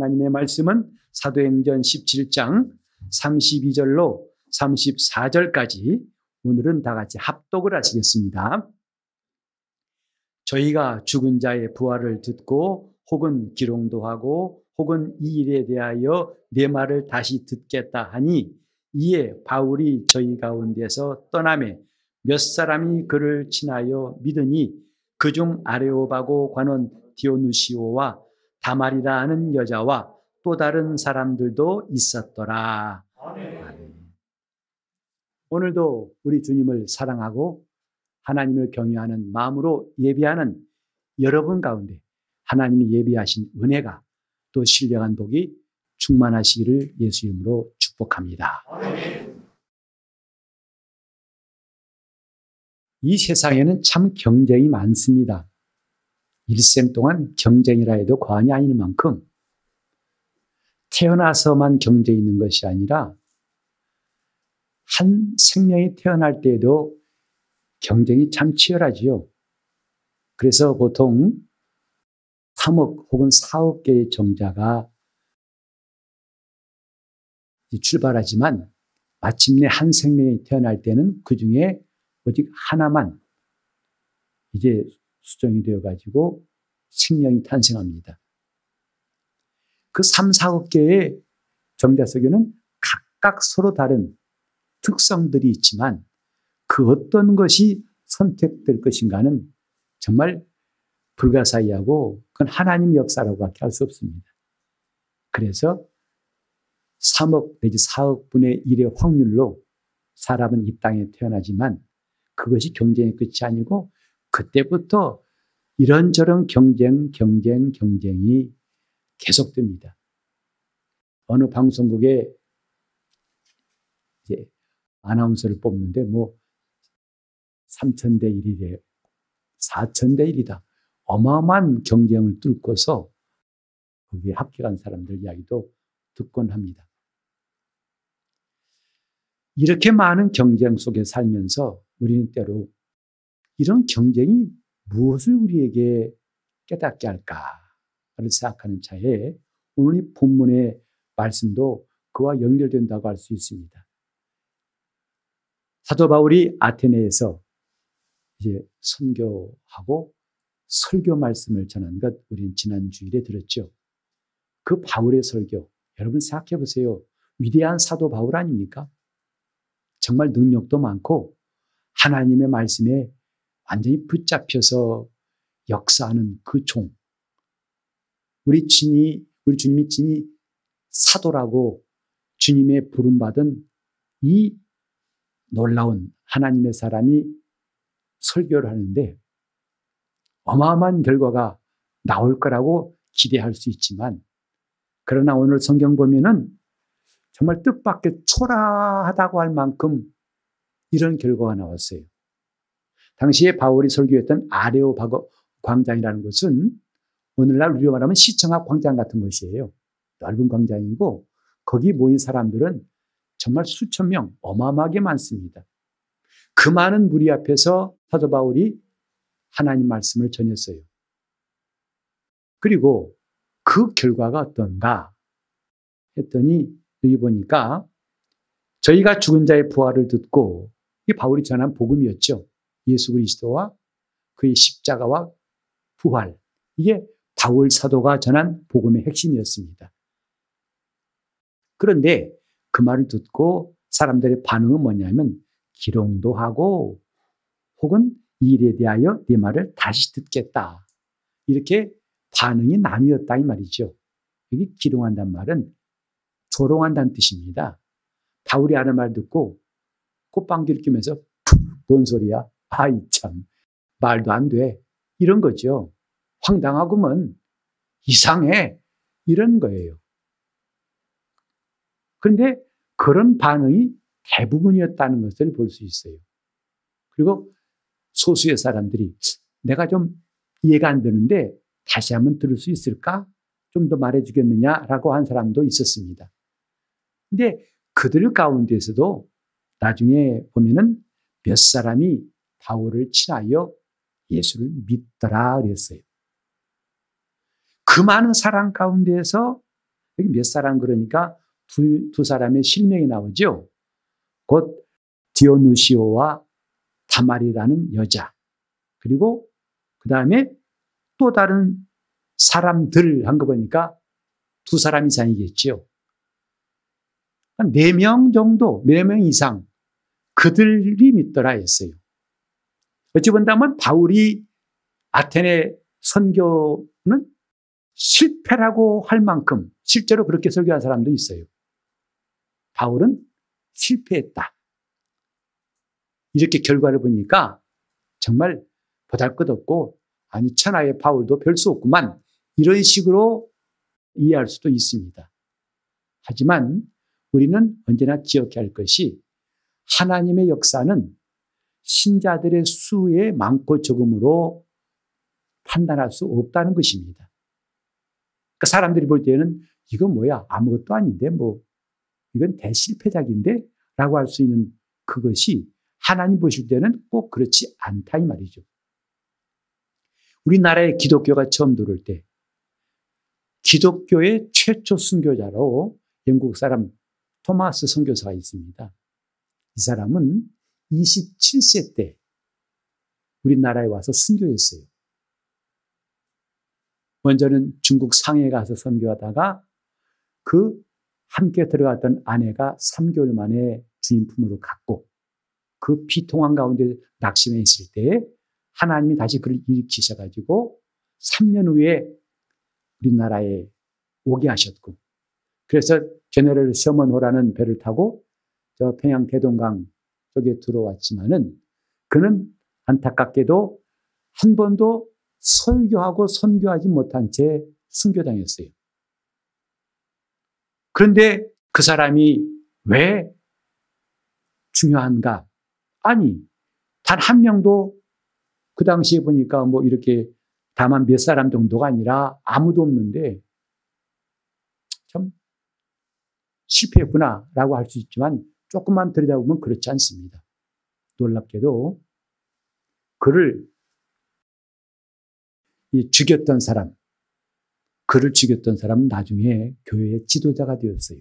하나님의 말씀은 사도행전 17장 32절로 34절까지 오늘은 다 같이 합독을 하시겠습니다. 저희가 죽은 자의 부활을 듣고 혹은 기롱도 하고 혹은 이 일에 대하여 내 말을 다시 듣겠다 하니 이에 바울이 저희 가운데서 떠나매 몇 사람이 그를 친하여 믿으니 그중 아레오바고 관원 디오누시오와 다말이라 하는 여자와 또 다른 사람들도 있었더라. 아멘. 오늘도 우리 주님을 사랑하고 하나님을 경외하는 마음으로 예비하는 여러분 가운데 하나님이 예비하신 은혜가 또 신령한 복이 충만하시기를 예수 이름으로 축복합니다. 아멘. 이 세상에는 참 경쟁이 많습니다. 일생 동안 경쟁이라 해도 과언이 아닐 만큼 태어나서만 경쟁이 있는 것이 아니라 한 생명이 태어날 때에도 경쟁이 참 치열하지요. 그래서 보통 3억 혹은 4억 개의 정자가 출발하지만 마침내 한 생명이 태어날 때는 그 중에 오직 하나만 이제 수정이 되어가지고 생명이 탄생합니다. 그 3, 4억 개의 정자 속에는 각각 서로 다른 특성들이 있지만 그 어떤 것이 선택될 것인가는 정말 불가사의하고 그건 하나님 역사라고밖에 할 수 없습니다. 그래서 3억 내지 4억 분의 1의 확률로 사람은 이 땅에 태어나지만 그것이 경쟁의 끝이 아니고 그때부터 이런저런 경쟁이 계속됩니다. 어느 방송국에 이제 아나운서를 뽑는데 3,000대 1이래, 4,000대 1이다. 어마어마한 경쟁을 뚫고서 거기에 합격한 사람들 이야기도 듣곤 합니다. 이렇게 많은 경쟁 속에 살면서 우리는 때로 이런 경쟁이 무엇을 우리에게 깨닫게 할까를 생각하는 차에 오늘 이 본문의 말씀도 그와 연결된다고 할 수 있습니다. 사도 바울이 아테네에서 이제 선교하고 설교 말씀을 전한 것 우리는 지난 주일에 들었죠. 그 바울의 설교, 여러분 생각해 보세요. 위대한 사도 바울 아닙니까? 정말 능력도 많고 하나님의 말씀에 완전히 붙잡혀서 역사하는 그 종. 우리 주님이 친히 사도라고 주님의 부름받은 이 놀라운 하나님의 사람이 설교를 하는데 어마어마한 결과가 나올 거라고 기대할 수 있지만 그러나 오늘 성경 보면은 정말 뜻밖의 초라하다고 할 만큼 이런 결과가 나왔어요. 당시에 바울이 설교했던 아레오바고 광장이라는 곳은 오늘날 우리로 말하면 시청학 광장 같은 곳이에요. 넓은 광장이고 거기 모인 사람들은 정말 수천 명, 어마어마하게 많습니다. 그 많은 무리 앞에서 사도 바울이 하나님 말씀을 전했어요. 그리고 그 결과가 어떤가 했더니 여기 보니까 저희가 죽은 자의 부활을 듣고 이게 바울이 전한 복음이었죠. 예수 그리스도와 그의 십자가와 부활. 이게 바울 사도가 전한 복음의 핵심이었습니다. 그런데 그 말을 듣고 사람들의 반응은 뭐냐면 기롱도 하고 혹은 이 일에 대하여 네 말을 다시 듣겠다. 이렇게 반응이 나뉘었다 이 말이죠. 여기 기롱한다는 말은 조롱한다는 뜻입니다. 바울이 하는 말 듣고 꽃방귀를 뀌면서 뭔 소리야? 아이 참 말도 안 돼. 이런 거죠. 황당하구먼. 이상해. 이런 거예요. 그런데 그런 반응이 대부분이었다는 것을 볼 수 있어요. 그리고 소수의 사람들이 내가 좀 이해가 안 되는데 다시 한번 들을 수 있을까? 좀 더 말해주겠느냐라고 한 사람도 있었습니다. 그런데 그들 가운데서도 나중에 보면은 몇 사람이 바울을 친하여 예수를 믿더라 그랬어요. 그 많은 사람 가운데에서 여기 몇 사람 그러니까 두 사람의 실명이 나오죠. 곧 디오누시오와 다말이라는 여자. 그리고 그 다음에 또 다른 사람들 한 거 보니까 두 사람 이상이겠죠. 한 4명 정도, 4명 이상 그들이 믿더라 했어요. 어찌 본다면 바울이 아테네 선교는 실패라고 할 만큼 실제로 그렇게 설교한 사람도 있어요. 바울은 실패했다. 이렇게 결과를 보니까 정말 보잘것없고 아니 천하의 바울도 별 수 없구만 이런 식으로 이해할 수도 있습니다. 하지만 우리는 언제나 기억해야 할 것이 하나님의 역사는 신자들의 수의 많고 적음으로 판단할 수 없다는 것입니다. 그러니까 사람들이 볼 때는 이건 뭐야 아무것도 아닌데 뭐 이건 대실패작인데 라고 할 수 있는 그것이 하나님 보실 때는 꼭 그렇지 않다 이 말이죠. 우리나라에 기독교가 처음 들어올 때 기독교의 최초 순교자로 영국 사람 토마스 선교사가 있습니다. 이 사람은 27세 때 우리나라에 와서 순교했어요. 먼저는 중국 상해에 가서 선교하다가 그 함께 들어갔던 아내가 3개월 만에 주인품으로 갔고 그 비통한 가운데 낙심해 있을 때에 하나님이 다시 그를 일으키셔가지고 3년 후에 우리나라에 오게 하셨고 그래서 제너럴 셔먼호라는 배를 타고 저 평양 대동강 쪽에 들어왔지만은 그는 안타깝게도 한 번도 설교하고 선교하지 못한 채 순교당했어요. 그런데 그 사람이 왜 중요한가? 아니, 단 한 명도 그 당시에 보니까 뭐 이렇게 다만 몇 사람 정도가 아니라 아무도 없는데 참 실패했구나라고 할 수 있지만 조금만 들여다보면 그렇지 않습니다. 놀랍게도 그를 죽였던 사람, 그를 죽였던 사람은 나중에 교회의 지도자가 되었어요.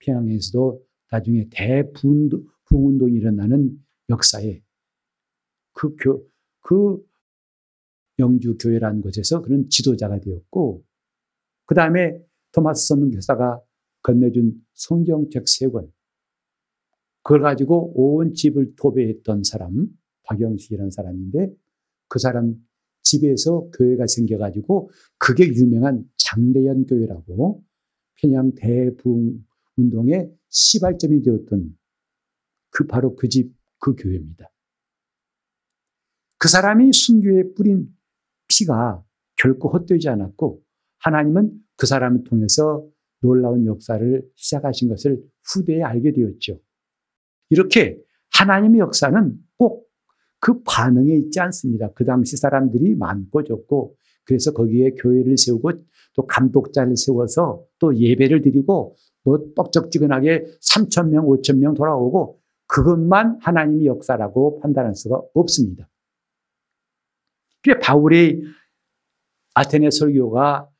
평양에서도 나중에 대부흥운동이 일어나는 역사에 그 영주교회라는 곳에서 그런 지도자가 되었고 그 다음에 토마스 선교사가 건네준 성경책 3권 그걸 가지고 온 집을 도배했던 사람 박영식이라는 사람인데 그 사람 집에서 교회가 생겨가지고 그게 유명한 장대현 교회라고 평양 대부흥 운동의 시발점이 되었던 그 바로 그 집, 그 교회입니다. 그 사람이 순교에 뿌린 피가 결코 헛되지 않았고 하나님은 그 사람을 통해서 놀라운 역사를 시작하신 것을 후대에 알게 되었죠. 이렇게 하나님의 역사는 꼭 그 반응에 있지 않습니다. 그 당시 사람들이 많고 적고 그래서 거기에 교회를 세우고 또 감독자를 세워서 또 예배를 드리고 뭐 뻑적지근하게 3,000명, 5,000명 돌아오고 그것만 하나님의 역사라고 판단할 수가 없습니다. 그래 바울의 아테네 설교가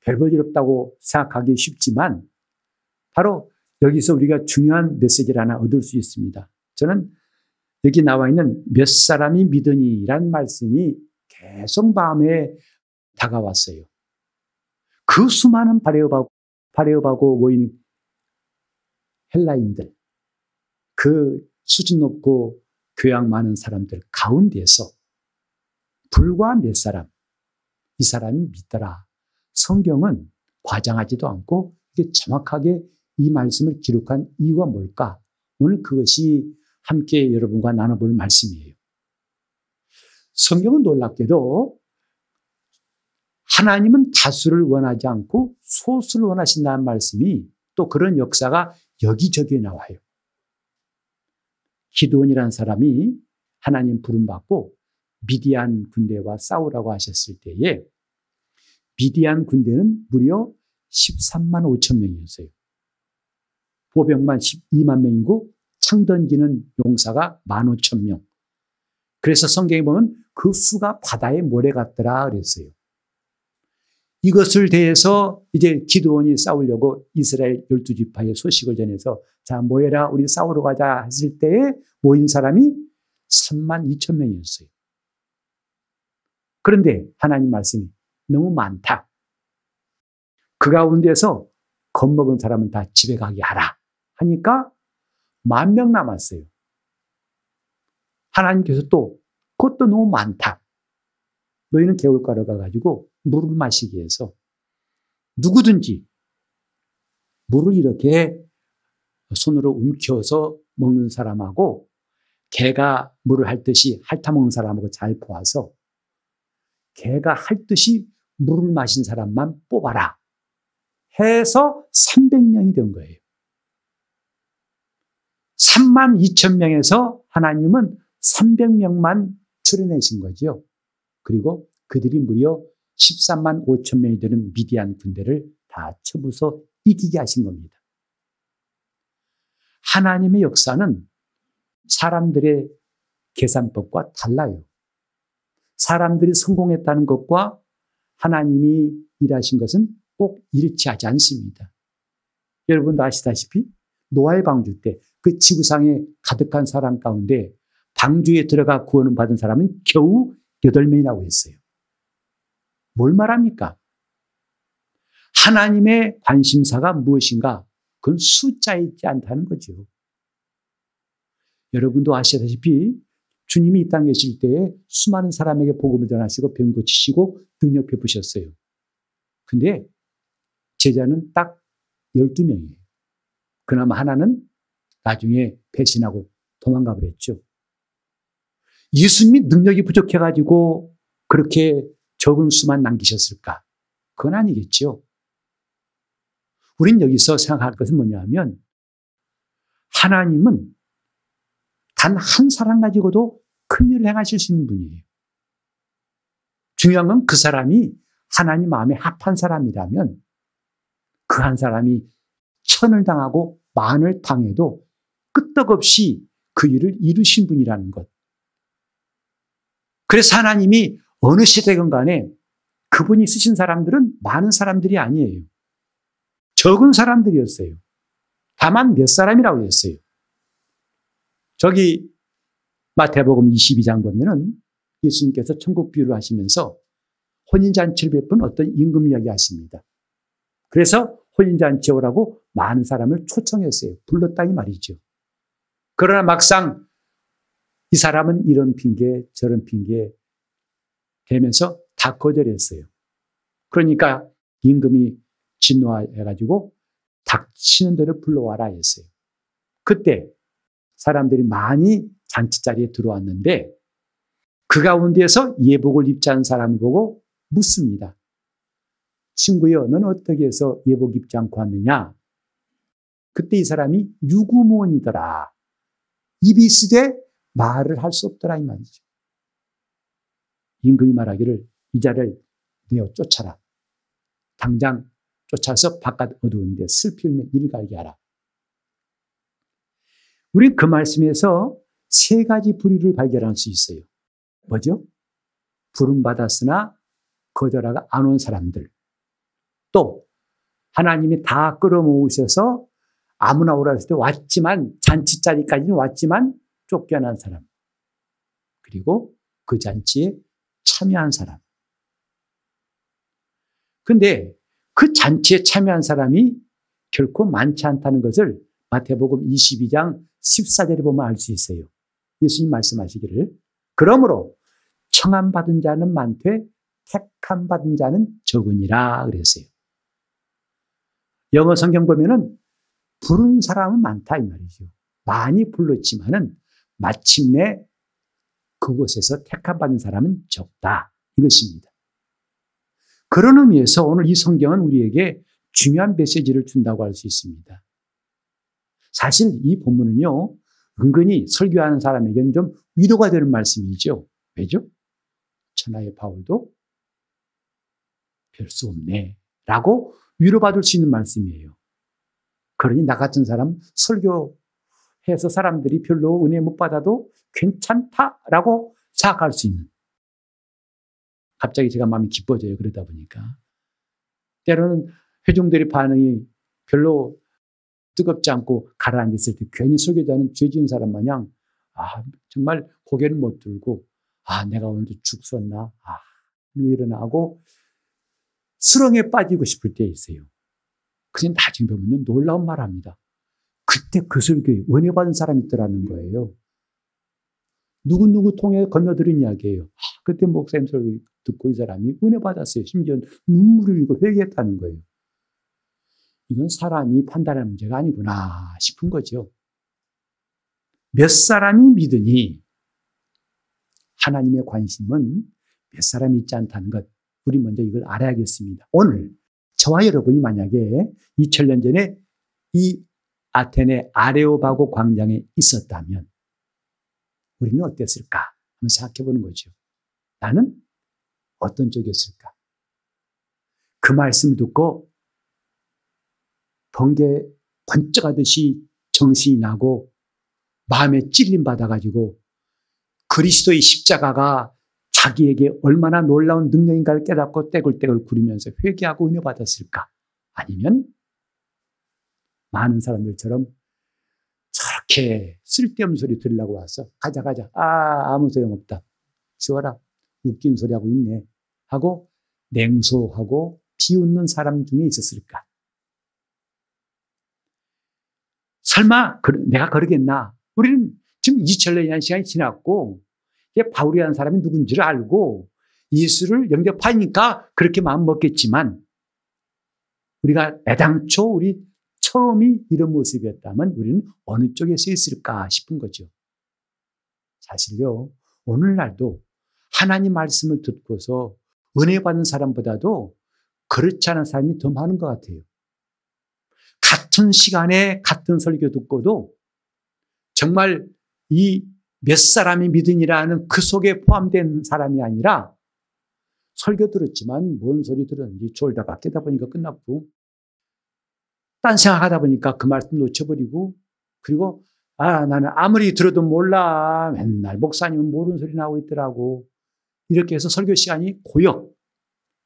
별볼일 없다고 생각하기 쉽지만 바로 여기서 우리가 중요한 메시지를 하나 얻을 수 있습니다. 저는 여기 나와 있는 몇 사람이 믿으니란 말씀이 계속 마음에 다가왔어요. 그 수많은 아레오바고 모인 헬라인들, 그 수준 높고 교양 많은 사람들 가운데서 불과 몇 사람, 이 사람이 믿더라. 성경은 과장하지도 않고 이게 정확하게 이 말씀을 기록한 이유가 뭘까? 오늘 그것이 함께 여러분과 나눠볼 말씀이에요. 성경은 놀랍게도 하나님은 다수를 원하지 않고 소수를 원하신다는 말씀이 또 그런 역사가 여기저기에 나와요. 기드온이라는 사람이 하나님 부름받고 미디안 군대와 싸우라고 하셨을 때에 미디안 군대는 무려 13만 5천 명이었어요. 보병만 12만 명이고 창 던지는 용사가 15,000명. 그래서 성경에 보면 그 수가 바다의 모래 같더라 그랬어요. 이것을 대해서 이제 기드온이 싸우려고 이스라엘 12지파의 소식을 전해서 자 모여라 우리 싸우러 가자 했을 때에 모인 사람이 32,000명이었어요. 그런데 하나님 말씀이 너무 많다. 그 가운데서 겁먹은 사람은 다 집에 가게 하라 하니까 10,000명 남았어요. 하나님께서 또 그것도 너무 많다. 너희는 개울가로 가가지고 물을 마시기 위해서 누구든지 물을 이렇게 손으로 움켜서 먹는 사람하고 개가 물을 핥듯이 핥아먹는 사람하고 잘 보아서 개가 핥듯이 물을 마신 사람만 뽑아라 해서 300명이 된 거예요. 32,000명에서 하나님은 300명만 출연하신 거죠. 그리고 그들이 무려 135,000명이 되는 미디안 군대를 다 쳐부숴 이기게 하신 겁니다. 하나님의 역사는 사람들의 계산법과 달라요. 사람들이 성공했다는 것과 하나님이 일하신 것은 꼭 일치하지 않습니다. 여러분도 아시다시피 노아의 방주 때 그 지구상에 가득한 사람 가운데 방주에 들어가 구원을 받은 사람은 겨우 8명이라고 했어요. 뭘 말합니까? 하나님의 관심사가 무엇인가? 그건 숫자에 있지 않다는 거죠. 여러분도 아시다시피 주님이 이 땅에 계실 때에 수많은 사람에게 복음을 전하시고 병 고치시고 능력 베푸셨어요. 근데 제자는 딱 12명이에요. 그나마 하나는 나중에 배신하고 도망가 버렸죠. 예수님이 능력이 부족해가지고 그렇게 적은 수만 남기셨을까? 그건 아니겠죠. 우린 여기서 생각할 것은 뭐냐 하면 하나님은 단 한 사람 가지고도 큰 일을 행하실 수 있는 분이에요. 중요한 건 그 사람이 하나님 마음에 합한 사람이라면 그 한 사람이 1,000을 당하고 10,000을 당해도 끄떡없이 그 일을 이루신 분이라는 것. 그래서 하나님이 어느 시대건 간에 그분이 쓰신 사람들은 많은 사람들이 아니에요. 적은 사람들이었어요. 다만 몇 사람이라고 했어요. 저기 마태복음 22장 보면은 예수님께서 천국 비유를 하시면서 혼인잔치를 베푼 어떤 임금 이야기 하십니다. 그래서 혼인잔치에 오라고 많은 사람을 초청했어요. 불렀다 이 말이죠. 그러나 막상 이 사람은 이런 핑계 저런 핑계 되면서 다 거절했어요. 그러니까 임금이 진노해가지고 닥치는 대로 불러와라 했어요. 그때 사람들이 많이 잔치 자리에 들어왔는데 그 가운데에서 예복을 입지 않은 사람을 보고 묻습니다. 친구여, 넌 어떻게 해서 예복 입지 않고 왔느냐? 그때 이 사람이 유구무원이더라. 입이 있으되 말을 할 수 없더라 이 말이죠. 임금이 말하기를 이 자를 내어 쫓아라. 당장 쫓아서 바깥 어두운데 슬피 울며 이리 가게 하라. 우리 그 말씀에서 3가지 부류를 발견할 수 있어요. 뭐죠? 부름 받았으나 거절하고 안 온 사람들. 또 하나님이 다 끌어모으셔서 아무나 오라 했을 때 왔지만 잔치 자리까지는 왔지만 쫓겨난 사람. 그리고 그 잔치에 참여한 사람. 근데 그 잔치에 참여한 사람이 결코 많지 않다는 것을 마태복음 22장 14절에 보면 알 수 있어요. 예수님 말씀하시기를 그러므로 청함받은 자는 많되 택함받은 자는 적으니라 그랬어요. 영어 성경 보면은 부른 사람은 많다 이 말이죠. 많이 불렀지만은 마침내 그곳에서 택함받은 사람은 적다 이것입니다. 그런 의미에서 오늘 이 성경은 우리에게 중요한 메시지를 준다고 할 수 있습니다. 사실 이 본문은요 은근히 설교하는 사람에게는 좀 위로가 되는 말씀이죠. 왜죠? 천하의 바울도 별 수 없네 라고 위로받을 수 있는 말씀이에요. 그러니 나 같은 사람 설교해서 사람들이 별로 은혜 못 받아도 괜찮다라고 생각할 수 있는. 갑자기 제가 마음이 기뻐져요. 그러다 보니까 때로는 회중들의 반응이 별로 뜨겁지 않고 가라앉았을 때 괜히 설교자는 죄 지은 사람 마냥 정말 고개를 못 들고 내가 오늘도 죽었나? 왜 이러나 하고 수렁에 빠지고 싶을 때 있어요. 그냥 나중에 보면 놀라운 말 합니다. 그때 그 설교에 은혜받은 사람이 있더라는 거예요. 누구누구 통해 건너들은 이야기예요. 그때 목사님 설교 듣고 이 사람이 은혜받았어요. 심지어 눈물을 흘리고 회개했다는 거예요. 이건 사람이 판단하는 문제가 아니구나 싶은 거죠. 몇 사람이 믿으니 하나님의 관심은 몇 사람이 있지 않다는 것. 우리 먼저 이걸 알아야겠습니다. 오늘 저와 여러분이 만약에 2000년 전에 이 아테네 아레오바고 광장에 있었다면 우리는 어땠을까? 한번 생각해보는 거죠. 나는 어떤 쪽이었을까? 그 말씀을 듣고 번개 번쩍하듯이 정신이 나고 마음에 찔림 받아가지고 그리스도의 십자가가 자기에게 얼마나 놀라운 능력인가를 깨닫고 떼굴떼굴 구르면서 회개하고 은혜 받았을까? 아니면 많은 사람들처럼 저렇게 쓸데없는 소리 들으려고 왔어. 가자 가자. 아무 소용없다. 치워라. 웃긴 소리하고 있네. 하고 냉소하고 비웃는 사람 중에 있었을까? 설마 내가 그러겠나? 우리는 지금 2000년이라는 시간이 지났고 바울이라는 사람이 누군지를 알고 예수를 영접하니까 그렇게 마음 먹겠지만 우리가 애당초 우리 처음이 이런 모습이었다면 우리는 어느 쪽에 서 있을까 싶은 거죠. 사실요, 오늘날도 하나님 말씀을 듣고서 은혜 받는 사람보다도 그렇지 않은 사람이 더 많은 것 같아요. 같은 시간에 같은 설교 듣고도 정말 이 몇 사람이 믿으니라는 그 속에 포함된 사람이 아니라 설교 들었지만 뭔 소리 들었는지 졸다가 깨다 보니까 끝났고 딴 생각하다 보니까 그 말씀 놓쳐버리고 그리고 나는 아무리 들어도 몰라. 맨날 목사님은 모르는 소리 나오고 있더라고. 이렇게 해서 설교 시간이 고역.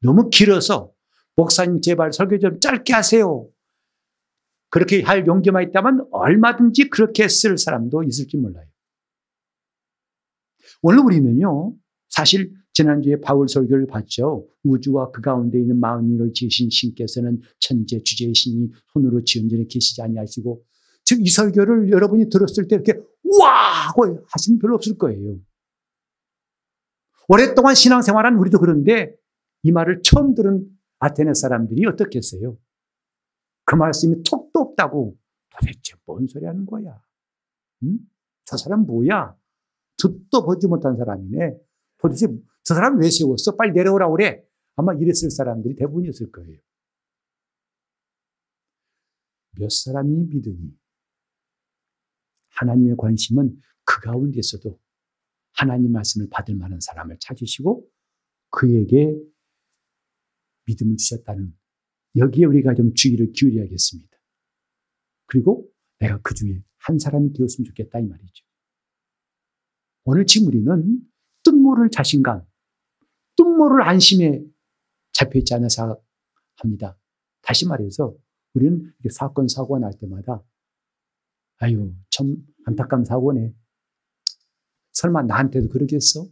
너무 길어서 목사님 제발 설교 좀 짧게 하세요. 그렇게 할 용기만 있다면 얼마든지 그렇게 쓸 사람도 있을지 몰라요. 원래 우리는요. 사실 지난주에 바울 설교를 봤죠. 우주와 그 가운데 있는 만물 위를 지으신 신께서는 천재 주제의 신이 손으로 지은 전에 계시지 아니하시고 즉 이 설교를 여러분이 들었을 때 이렇게 우와 하고 하시면 별로 없을 거예요. 오랫동안 신앙생활한 우리도 그런데 이 말을 처음 들은 아테네 사람들이 어떻겠어요? 그 말씀이 톡도 없다고 도대체 뭔 소리 하는 거야? 응? 저 사람 뭐야? 듣도 보지 못한 사람이네. 도대체 저 사람 왜 세웠어? 빨리 내려오라고 그래. 아마 이랬을 사람들이 대부분이었을 거예요. 몇 사람이 믿으니 하나님의 관심은 그 가운데서도 하나님 말씀을 받을 만한 사람을 찾으시고 그에게 믿음을 주셨다는 여기에 우리가 좀 주의를 기울여야겠습니다. 그리고 내가 그 중에 한 사람이 되었으면 좋겠다 이 말이죠. 오늘 지금 우리는 뜻모를 자신감, 뜻모를 안심에 잡혀있지 않아 생각합니다. 다시 말해서 우리는 사건, 사고가 날 때마다 아유, 참 안타까운 사고네. 설마 나한테도 그러겠어?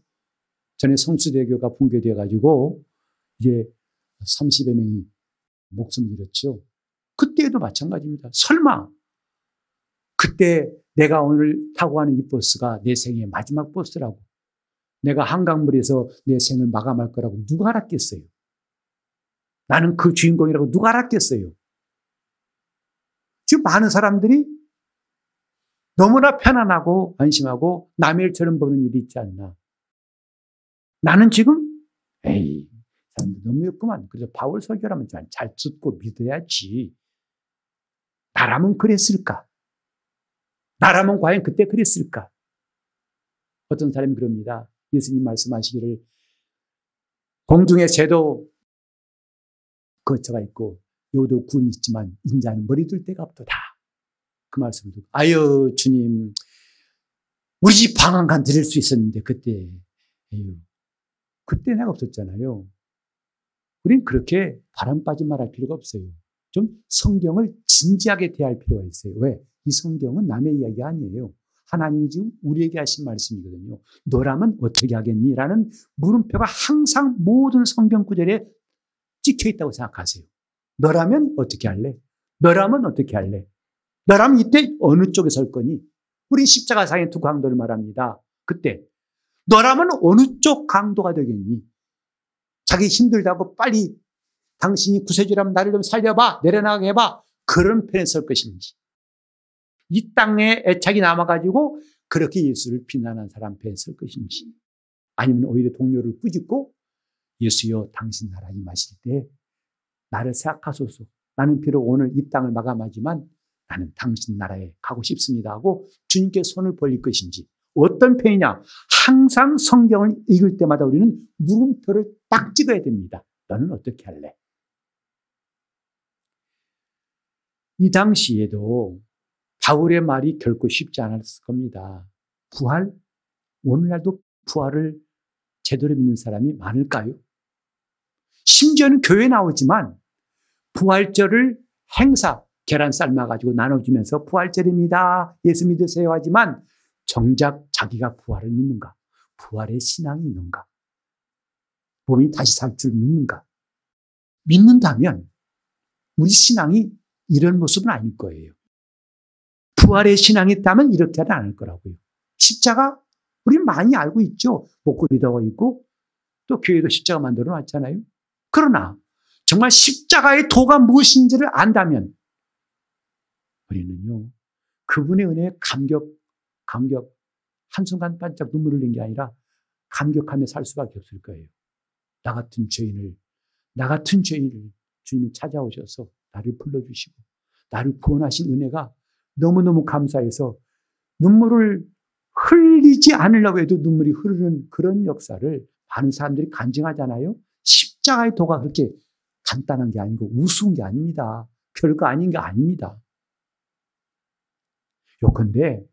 전에 성수대교가 붕괴돼가지고 이제 30여 명이 목숨을 잃었죠. 그때도 마찬가지입니다. 설마 그때 내가 오늘 타고 가는 이 버스가 내 생의 마지막 버스라고 내가 한강물에서 내 생을 마감할 거라고 누가 알았겠어요? 나는 그 주인공이라고 누가 알았겠어요? 지금 많은 사람들이 너무나 편안하고 안심하고 남의 일처럼 보는 일이 있지 않나. 나는 지금 에이 사람들 너무 였구만. 그래서 바울 설교라면 잘 듣고 믿어야지. 나라면 그랬을까? 나라면 과연 그때 그랬을까? 어떤 사람이 그럽니다. 예수님 말씀하시기를 공중에 새도 거처가 있고 요도 굴이 있지만 인자는 머리둘 데가 없도다. 그 말씀을 듣고 아유 주님 우리 집 방 한 간 드릴 수 있었는데 그때 내가 없었잖아요. 우린 그렇게 바람 빠진 말 할 필요가 없어요. 좀 성경을 진지하게 대할 필요가 있어요. 왜? 이 성경은 남의 이야기 아니에요. 하나님이 지금 우리에게 하신 말씀이거든요. 너라면 어떻게 하겠니? 라는 물음표가 항상 모든 성경 구절에 찍혀있다고 생각하세요. 너라면 어떻게 할래? 너라면 어떻게 할래? 너라면 이때 어느 쪽에 설 거니? 우리 십자가상의 두 강도를 말합니다. 그때 너라면 어느 쪽 강도가 되겠니? 자기 힘들다고 빨리 당신이 구세주라면 나를 좀 살려봐, 내려나가게 해봐, 그런 편에 설 것인지, 이 땅에 애착이 남아가지고 그렇게 예수를 비난한 사람 편에 설 것인지, 아니면 오히려 동료를 꾸짖고 예수여 당신 나라 임하실 때 나를 생각하소서, 나는 비록 오늘 이 땅을 마감하지만 나는 당신 나라에 가고 싶습니다 하고 주님께 손을 벌릴 것인지, 어떤 편이냐? 항상 성경을 읽을 때마다 우리는 물음표를 딱 찍어야 됩니다. 너는 어떻게 할래? 이 당시에도 바울의 말이 결코 쉽지 않았을 겁니다. 부활? 오늘날도 부활을 제대로 믿는 사람이 많을까요? 심지어는 교회에 나오지만 부활절을 행사, 계란 삶아가지고 나눠주면서 부활절입니다, 예수 믿으세요 하지만 정작 자기가 부활을 믿는가? 부활의 신앙이 있는가? 몸이 다시 살 줄 믿는가? 믿는다면 우리 신앙이 이런 모습은 아닐 거예요. 부활의 신앙이 있다면 이렇게 하지 않을 거라고요. 십자가 우리는 많이 알고 있죠. 목걸이도 있고 또 교회도 십자가 만들어 놨잖아요. 그러나 정말 십자가의 도가 무엇인지를 안다면 우리는요, 그분의 은혜에 감격, 한순간 반짝 눈물을 흘린 게 아니라 감격하며 살 수밖에 없을 거예요. 나 같은 죄인을 주님이 찾아오셔서 나를 불러주시고 나를 구원하신 은혜가 너무너무 감사해서 눈물을 흘리지 않으려고 해도 눈물이 흐르는 그런 역사를 많은 사람들이 간증하잖아요. 십자가의 도가 그렇게 간단한 게 아니고 우스운 게 아닙니다. 별거 아닌 게 아닙니다. 요컨대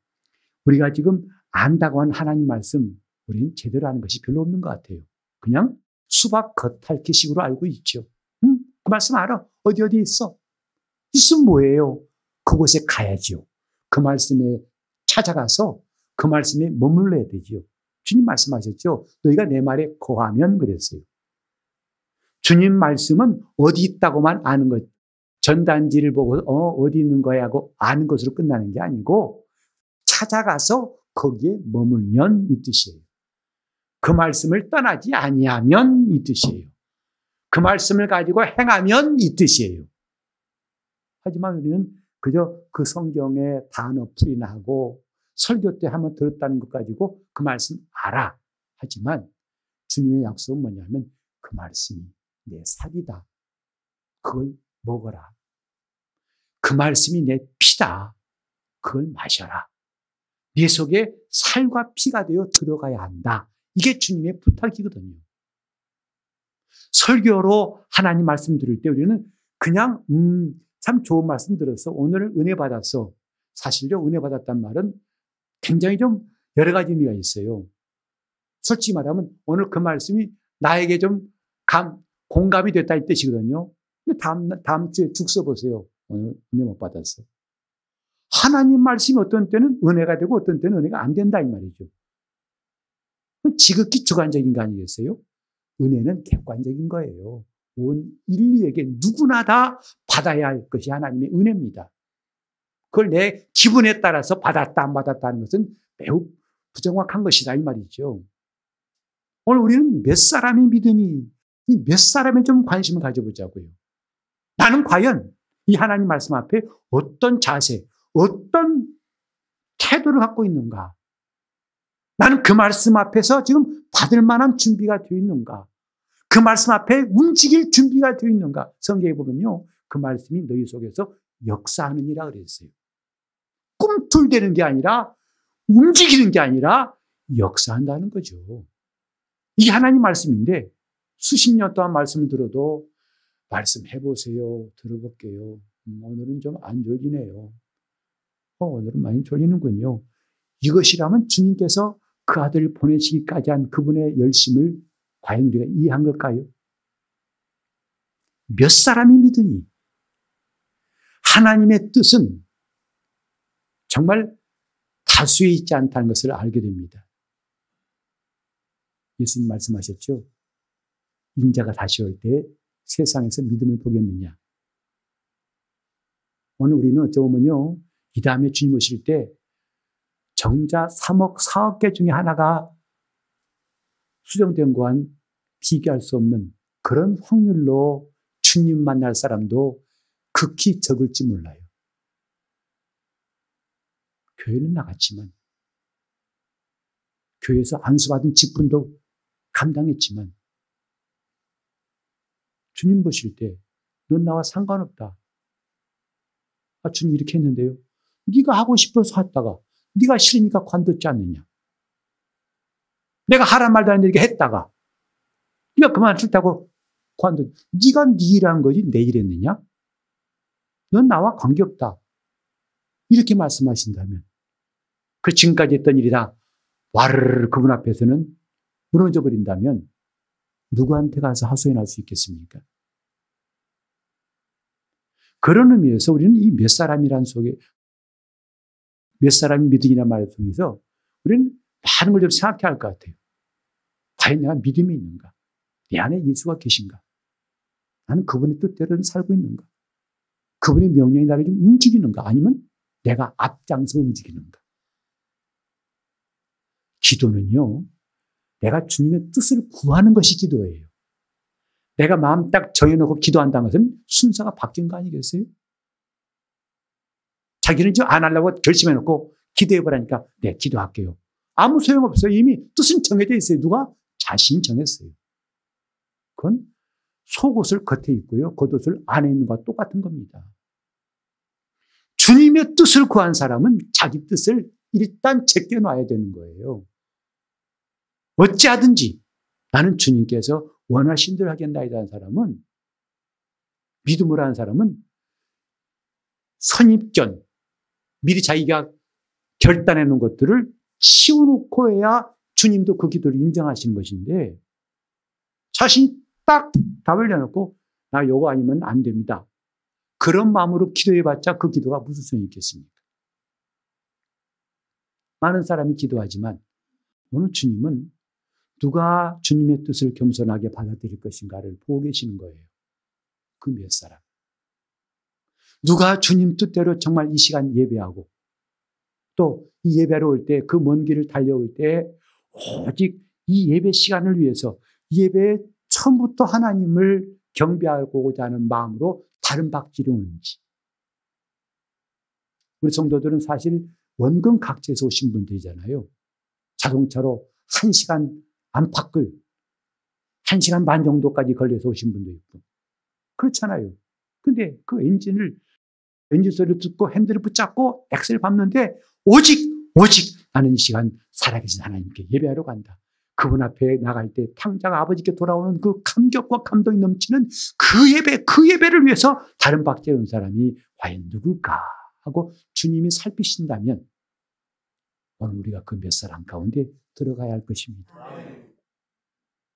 우리가 지금 안다고 한 하나님 말씀, 우리는 제대로 아는 것이 별로 없는 것 같아요. 그냥 수박 겉핥기식으로 알고 있죠. 응? 그 말씀 알아. 어디 있어? 있으면 뭐예요? 그곳에 가야지요. 그 말씀에 찾아가서 그 말씀에 머물러야 되지요. 주님 말씀하셨죠. 너희가 내 말에 거하면 그랬어요. 주님 말씀은 어디 있다고만 아는 것, 전단지를 보고 어디 있는 거야 하고 아는 것으로 끝나는 게 아니고 찾아가서 거기에 머물면 이 뜻이에요. 그 말씀을 떠나지 아니하면 이 뜻이에요. 그 말씀을 가지고 행하면 이 뜻이에요. 하지만 우리는 그저 그 성경의 단어 풀이나 하고 설교 때 한번 들었다는 것 가지고 그 말씀 알아. 하지만 주님의 약속은 뭐냐면 그 말씀이 내 살이다. 그걸 먹어라. 그 말씀이 내 피다. 그걸 마셔라. 내 속에 살과 피가 되어 들어가야 한다. 이게 주님의 부탁이거든요. 설교로 하나님 말씀 들을 때 우리는 그냥 참 좋은 말씀 들었어. 오늘 은혜 받았어. 사실요, 은혜 받았단 말은 굉장히 좀 여러 가지 의미가 있어요. 솔직히 말하면 오늘 그 말씀이 나에게 좀 공감이 됐다 이 뜻이거든요. 근데 다음 주에 죽 써보세요. 오늘 은혜 못 받았어. 하나님 말씀이 어떤 때는 은혜가 되고 어떤 때는 은혜가 안 된다 이 말이죠. 지극히 주관적인 거 아니겠어요? 은혜는 객관적인 거예요. 온 인류에게 누구나 다 받아야 할 것이 하나님의 은혜입니다. 그걸 내 기분에 따라서 받았다 안 받았다 하는 것은 매우 부정확한 것이다 이 말이죠. 오늘 우리는 몇 사람이 믿으니 이 몇 사람에 좀 관심을 가져보자고요. 나는 과연 이 하나님 말씀 앞에 어떤 자세, 어떤 태도를 갖고 있는가? 나는 그 말씀 앞에서 지금 받을 만한 준비가 되어 있는가? 그 말씀 앞에 움직일 준비가 되어 있는가? 성경에 보면요, 그 말씀이 너희 속에서 역사하느니라 그랬어요. 꿈틀대는 게 아니라 움직이는 게 아니라 역사한다는 거죠. 이게 하나님 말씀인데 수십 년 동안 말씀을 들어도 말씀해보세요. 들어볼게요. 오늘은 좀 안 졸리네요. 오늘은 많이 졸리는군요. 이것이라면 주님께서 그 아들을 보내시기까지 한 그분의 열심을 과연 우리가 이해한 걸까요? 몇 사람이 믿으니? 하나님의 뜻은 정말 다수에 있지 않다는 것을 알게 됩니다. 예수님 말씀하셨죠? 인자가 다시 올 때 세상에서 믿음을 보겠느냐. 오늘 우리는 어찌 보면요, 이 다음에 주님 오실 때 정자 3억 4억개 중에 하나가 수정된 거한 비교할 수 없는 그런 확률로 주님 만날 사람도 극히 적을지 몰라요. 교회는 나갔지만, 교회에서 안수받은 직분도 감당했지만, 주님 보실 때 넌 나와 상관없다. 아, 주님 이렇게 했는데요. 네가 하고 싶어서 왔다가 네가 싫으니까 관뒀지 않느냐. 내가 하란 말도 안 했는데 했다가 네가 그만 싫다고 관뒀지. 네가 네 일한 거지 내 일했느냐. 넌 나와 관계없다. 이렇게 말씀하신다면 그 지금까지 했던 일이 다 와르르 그분 앞에서는 무너져 버린다면 누구한테 가서 하소연할 수 있겠습니까? 그런 의미에서 우리는 이 몇 사람이란 속에, 몇 사람이 믿음이란 말을 통해서 우리는 많은 걸 좀 생각해야 할 것 같아요. 과연 내가 믿음이 있는가? 내 안에 예수가 계신가? 나는 그분의 뜻대로 살고 있는가? 그분의 명령이 나를 좀 움직이는가? 아니면 내가 앞장서 움직이는가? 기도는요, 내가 주님의 뜻을 구하는 것이 기도예요. 내가 마음 딱 정해놓고 기도한다는 것은 순서가 바뀐 거 아니겠어요? 자기는 지금 안 하려고 결심해놓고 기도해보라니까 네, 기도할게요. 아무 소용없어요. 이미 뜻은 정해져 있어요. 누가? 자신이 정했어요. 그건 속옷을 겉에 입고요, 겉옷을 안에 있는 것과 똑같은 겁니다. 주님의 뜻을 구한 사람은 자기 뜻을 일단 제껴놔야 되는 거예요. 어찌하든지 나는 주님께서 원하신 대로 하겠나이다 하는 사람은, 믿음으로 하는 사람은 선입견, 미리 자기가 결단해 놓은 것들을 치워놓고 해야 주님도 그 기도를 인정하시는 것인데, 자신이 딱 답을 내놓고 나 요거 아니면 안 됩니다. 그런 마음으로 기도해봤자 그 기도가 무슨 소용이 있겠습니까? 많은 사람이 기도하지만 오늘 주님은 누가 주님의 뜻을 겸손하게 받아들일 것인가를 보고 계시는 거예요. 그 몇 사람. 누가 주님 뜻대로 정말 이 시간 예배하고 또 이 예배로 올 때, 그 먼 길을 달려올 때 오직 이 예배 시간을 위해서 예배에 처음부터 하나님을 경배하고자 하는 마음으로 다른 박질이 오는지. 우리 성도들은 사실 원근 각지에서 오신 분들이잖아요. 자동차로 1시간 안팎을 1시간 반 정도까지 걸려서 오신 분도 있고 그렇잖아요. 근데 그 엔진 소리를 듣고 핸들을 붙잡고 엑셀을 밟는데 오직 나는 이 시간 살아계신 하나님께 예배하러 간다. 그분 앞에 나갈 때 탕자가 아버지께 돌아오는 그 감격과 감동이 넘치는 그 예배를 위해서 다른 박제에 온 사람이 과연 누굴까 하고 주님이 살피신다면 오늘 우리가 그 몇 사람 가운데 들어가야 할 것입니다.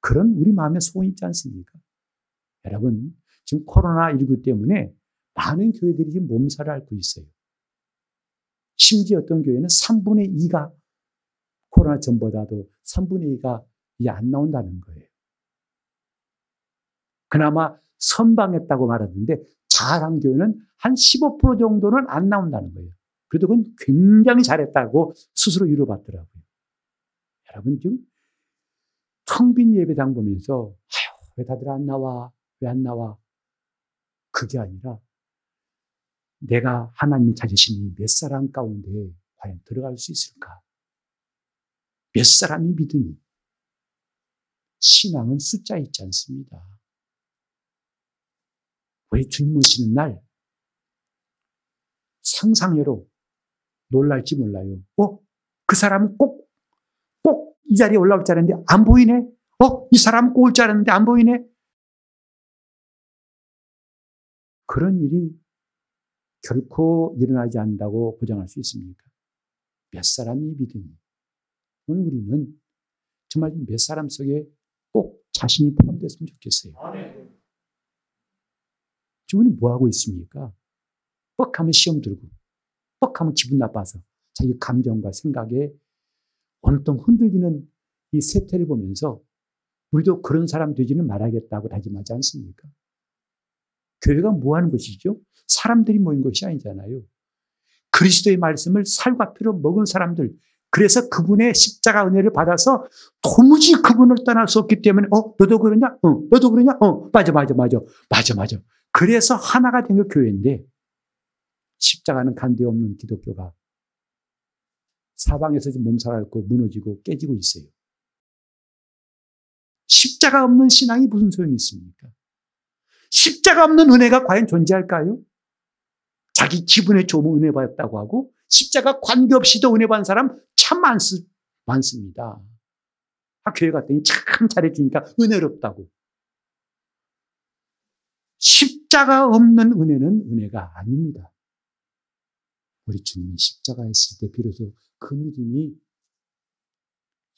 그런 우리 마음에 소원이 있지 않습니까? 여러분, 지금 코로나19 때문에 많은 교회들이 지금 몸살을 앓고 있어요. 심지어 어떤 교회는 3분의 2가 코로나 전보다도 3분의 2가 이제 안 나온다는 거예요. 그나마 선방했다고 말하는데 잘한 교회는 한 15% 정도는 안 나온다는 거예요. 그래도 그건 굉장히 잘했다고 스스로 위로받더라고요. 여러분, 지금 텅 빈 예배당 보면서 아휴, 왜 다들 안 나와? 왜 안 나와? 그게 아니라 내가 하나님이 찾으신 몇 사람 가운데 과연 들어갈 수 있을까? 몇 사람이 믿으니? 신앙은 숫자 있지 않습니다. 우리 주님 오시는 날 상상외로 놀랄지 몰라요. 그 사람은 꼭 이 자리에 올라올 줄 알았는데 안 보이네. 이 사람은 꼭 올 줄 알았는데 안 보이네. 그런 일이 결코 일어나지 않는다고 보장할 수 있습니까? 몇 사람이 믿으니? 오늘 우리는 정말 몇 사람 속에 꼭 자신이 포함됐으면 좋겠어요. 주부는 뭐하고 있습니까? 뻑하면 시험 들고, 뻑하면 기분 나빠서 자기 감정과 생각에 온통 흔들리는 이 세태를 보면서 우리도 그런 사람 되지는 말아야겠다고 다짐하지 않습니까? 교회가 뭐하는 것이죠? 사람들이 모인 것이 아니잖아요. 그리스도의 말씀을 살과 피로 먹은 사람들, 그래서 그분의 십자가 은혜를 받아서 도무지 그분을 떠날 수 없기 때문에 너도 그러냐? 너도 그러냐? 맞아. 그래서 하나가 된 게 교회인데, 십자가는 간데 없는 기독교가 사방에서 지금 몸살앓고 무너지고 깨지고 있어요. 십자가 없는 신앙이 무슨 소용이 있습니까? 십자가 없는 은혜가 과연 존재할까요? 자기 기분에 좋으면 은혜 받았다고 하고 십자가 관계없이도 은혜 받은 사람 참 많습니다. 교회 갔더니 참 잘해주니까 은혜롭다고. 십자가 없는 은혜는 은혜가 아닙니다. 우리 주님이 십자가에 있을 때 비로소 그 믿음이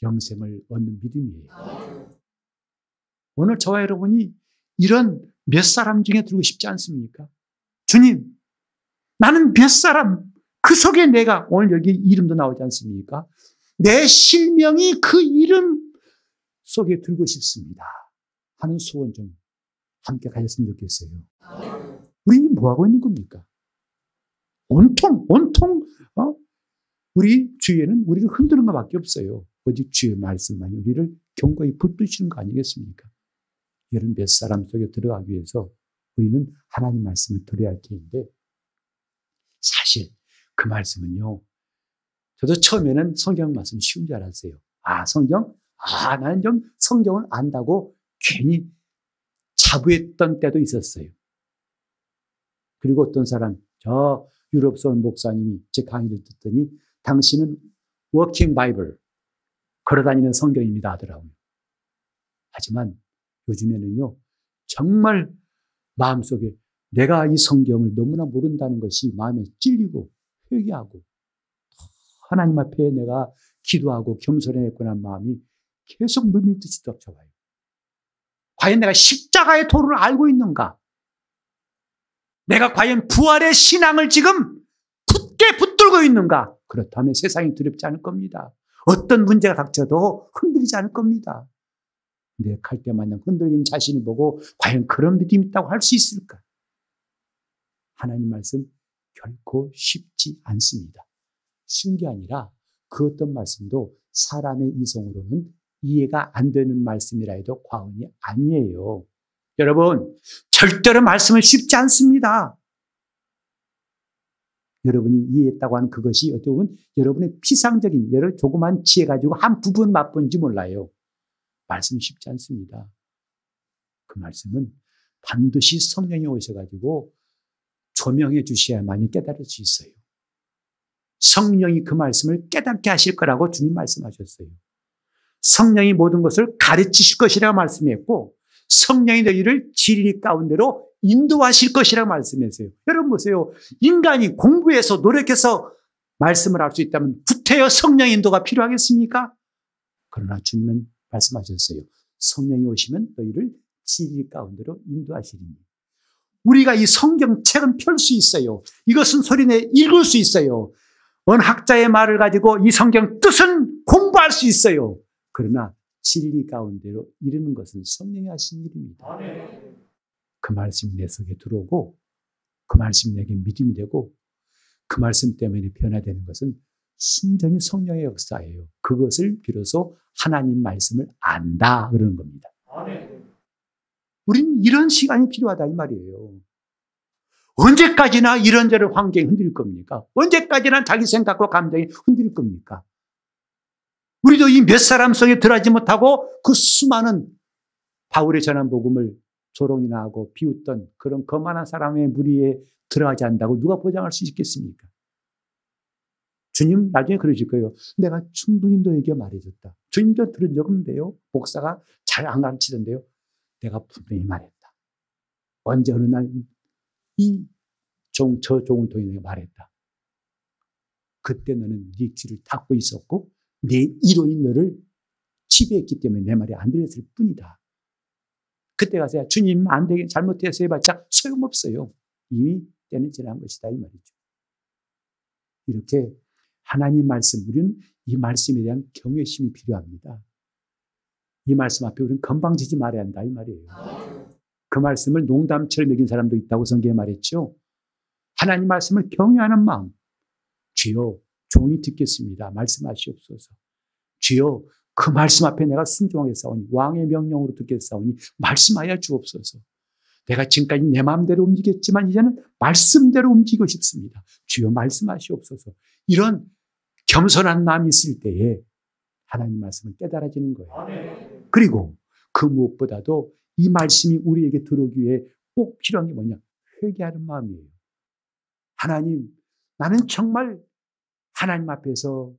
영생을 얻는 믿음이에요. 오늘 저와 여러분이 이런 몇 사람 중에 들고 싶지 않습니까? 주님, 나는 몇 사람, 그 속에 내가, 오늘 여기 이름도 나오지 않습니까? 내 실명이 그 이름 속에 들고 싶습니다 하는 소원 좀 함께 가셨으면 좋겠어요. 우리는 뭐하고 있는 겁니까? 온통 우리 주위에는 우리를 흔드는 것밖에 없어요. 오직 주의 말씀만이 우리를 경고히 붙드시는 거 아니겠습니까? 이런 몇 사람 속에 들어가기 위해서 우리는 하나님 말씀을 들어야 할 텐데, 사실 그 말씀은요, 저도 처음에는 성경 말씀 쉬운 줄 알았어요. 나는 좀 성경을 안다고 괜히 자부했던 때도 있었어요. 그리고 어떤 사람, 저 유럽선 목사님이 제 강의를 듣더니 당신은 워킹 바이블, 걸어다니는 성경입니다 하더라고요. 하지만 요즘에는요, 정말 마음속에 내가 이 성경을 너무나 모른다는 것이 마음에 찔리고 회개하고 하나님 앞에 내가 기도하고 겸손해야겠구나 마음이 계속 물밀듯이 덮쳐와요. 과연 내가 십자가의 도를 알고 있는가? 내가 과연 부활의 신앙을 지금 굳게 붙들고 있는가? 그렇다면 세상이 두렵지 않을 겁니다. 어떤 문제가 닥쳐도 흔들리지 않을 겁니다. 근데 갈 때마다 흔들리는 자신을 보고 과연 그런 믿음이 있다고 할 수 있을까? 하나님 말씀 결코 쉽지 않습니다. 쉬운 게 아니라 그 어떤 말씀도 사람의 이성으로는 이해가 안 되는 말씀이라 해도 과언이 아니에요. 여러분, 절대로 말씀은 쉽지 않습니다. 여러분이 이해했다고 하는 그것이 어떻게 보면 여러분의 피상적인, 여러분 조그만 지혜 가지고 한 부분 맛본지 몰라요. 말씀이 쉽지 않습니다. 그 말씀은 반드시 성령이 오셔가지고 조명해 주셔야만이 깨달을 수 있어요. 성령이 그 말씀을 깨닫게 하실 거라고 주님 말씀하셨어요. 성령이 모든 것을 가르치실 것이라고 말씀했고, 성령이 너희를 진리 가운데로 인도하실 것이라고 말씀했어요. 여러분 보세요. 인간이 공부해서 노력해서 말씀을 알 수 있다면 구태여 성령 인도가 필요하겠습니까? 그러나 주님은 말씀하셨어요. 성령이 오시면 너희를 진리 가운데로 인도하시리니. 우리가 이 성경책은 펼 수 있어요. 이것은 소리내 읽을 수 있어요. 어느 학자의 말을 가지고 이 성경 뜻은 공부할 수 있어요. 그러나 진리 가운데로 이르는 것은 성령이 하신 일입니다. 그 말씀이 내 속에 들어오고, 그 말씀이 내게 믿음이 되고, 그 말씀 때문에 변화되는 것은 순전히 성령의 역사예요. 그것을 비로소 하나님 말씀을 안다 그러는 겁니다. 우린 이런 시간이 필요하다 이 말이에요. 언제까지나 이런저런 환경이 흔들릴 겁니까? 언제까지나 자기 생각과 감정이 흔들릴 겁니까? 우리도 이 몇 사람 속에 들어가지 못하고 그 수많은 바울의 전한 복음을 조롱이나 하고 비웃던 그런 거만한 사람의 무리에 들어가지 않는다고 누가 보장할 수 있겠습니까? 주님 나중에 그러실 거예요. 내가 충분히 너에게 말해줬다. 주님도 들은 적 없는데요. 목사가 잘 안 가르치던데요. 내가 분명히 말했다. 언제 어느 날 이 종, 저 종을 통해 내가 말했다. 그때 너는 네 귀를 닫고 있었고 내 이론이 너를 지배했기 때문에 내 말이 안 들렸을 뿐이다. 그때 가서 주님 안 되게 잘못해서 해봤자 소용없어요. 이미 때는 지난 것이다 이 말이죠. 이렇게 하나님 말씀, 우리는 이 말씀에 대한 경외심이 필요합니다. 이 말씀 앞에 우리는 건방지지 말아야 한다 이 말이에요. 그 말씀을 농담처럼 여긴 사람도 있다고 성경에 말했죠. 하나님 말씀을 경외하는 마음, 주여 종이 듣겠습니다 말씀하시옵소서. 주여 그 말씀 앞에 내가 순종하게 싸우니 왕의 명령으로 듣게 싸우니 말씀하여 주옵소서. 내가 지금까지 내 마음대로 움직였지만 이제는 말씀대로 움직이고 싶습니다. 주여 말씀하시옵소서. 이런 겸손한 마음이 있을 때에 하나님 말씀을 깨달아지는 거예요. 그리고 그 무엇보다도 이 말씀이 우리에게 들어오기 위해 꼭 필요한 게 뭐냐? 회개하는 마음이에요. 하나님, 나는 정말 하나님 앞에서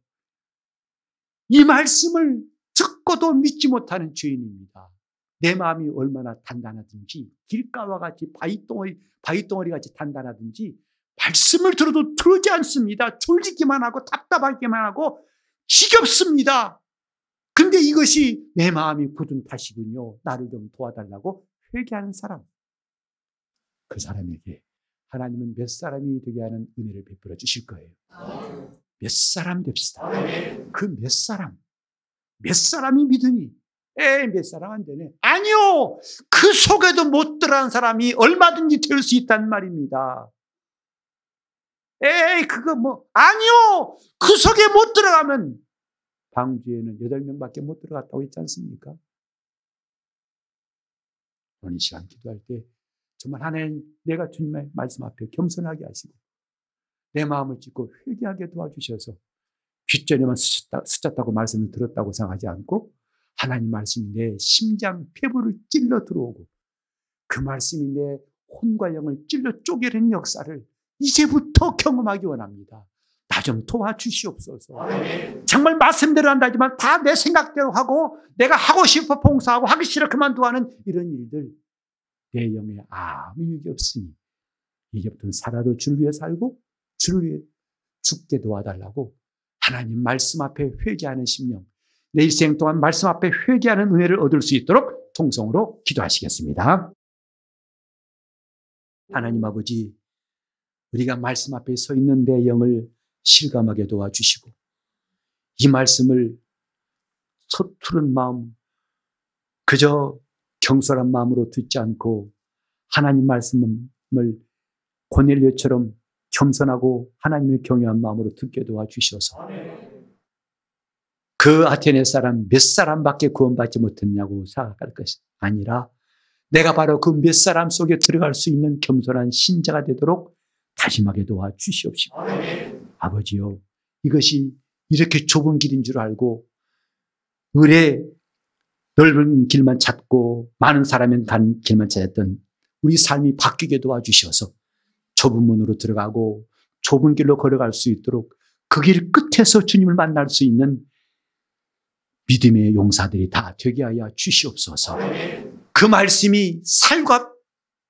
이 말씀을 듣고도 믿지 못하는 죄인입니다. 내 마음이 얼마나 단단하든지, 길가와 같이 바위덩어리 같이 단단하든지, 말씀을 들어도 들어오지 않습니다. 졸리기만 하고 답답하기만 하고 지겹습니다. 근데 이것이 내 마음이 굳은 탓이군요. 나를 좀 도와달라고 회개하는 사람, 그 사람에게 하나님은 몇 사람이 되게 하는 은혜를 베풀어 주실 거예요. 몇 사람 됩시다. 그 몇 사람, 몇 사람이 믿으니? 에이, 몇 사람 안 되네. 아니요, 그 속에도 못 들어간 사람이 얼마든지 될 수 있단 말입니다. 에이, 그거 뭐, 아니요, 그 속에 못 들어가면, 방주에는 8명밖에 못 들어갔다고 했지 않습니까? 오늘 이 시간 기도할 때 정말 하나님, 내가 주님의 말씀 앞에 겸손하게 하시고 내 마음을 짚고 회개하게 도와주셔서 뒷전에만 스쳤다고 말씀을 들었다고 생각하지 않고 하나님 말씀이 내 심장 폐부를 찔러 들어오고 그 말씀이 내 혼과 영을 찔러 쪼개는 역사를 이제부터 경험하기 원합니다. 나 좀 도와주시옵소서. 정말 말씀대로 한다지만 다 내 생각대로 하고 내가 하고 싶어 봉사하고 하기 싫어 그만두하는 이런 일들, 내 영에 아무 유익이 없으니 이제부터는 살아도 주를 위해 살고 주를 위해 죽게 도와달라고 하나님 말씀 앞에 회개하는 심령, 내 일생 동안 말씀 앞에 회개하는 은혜를 얻을 수 있도록 통성으로 기도하시겠습니다. 하나님 아버지, 우리가 말씀 앞에 서 있는 내 영을 실감하게 도와주시고 이 말씀을 서투른 마음, 그저 경솔한 마음으로 듣지 않고 하나님 말씀을 고넬료처럼 겸손하고 하나님을 경외한 마음으로 듣게 도와주셔서 그 아테네 사람 몇 사람밖에 구원받지 못했냐고 생각할 것이 아니라 내가 바로 그 몇 사람 속에 들어갈 수 있는 겸손한 신자가 되도록 다짐하게 도와주시옵시고 아버지요, 이것이 이렇게 좁은 길인 줄 알고 의뢰 넓은 길만 찾고 많은 사람이 간 길만 찾았던 우리 삶이 바뀌게 도와주셔서 좁은 문으로 들어가고 좁은 길로 걸어갈 수 있도록 그 길 끝에서 주님을 만날 수 있는 믿음의 용사들이 다 되게 하여 주시옵소서. 그 말씀이 살과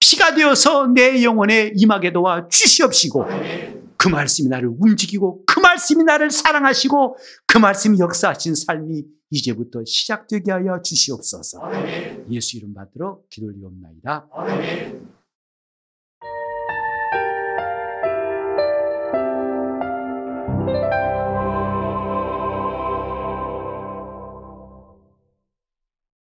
피가 되어서 내 영혼에 임하게 도와 주시옵시고 그 말씀이 나를 움직이고 그 말씀이 나를 사랑하시고 그 말씀이 역사하신 삶이 이제부터 시작되게 하여 주시옵소서. 예수 이름 받들어 기도를 드리옵나이다. 아멘.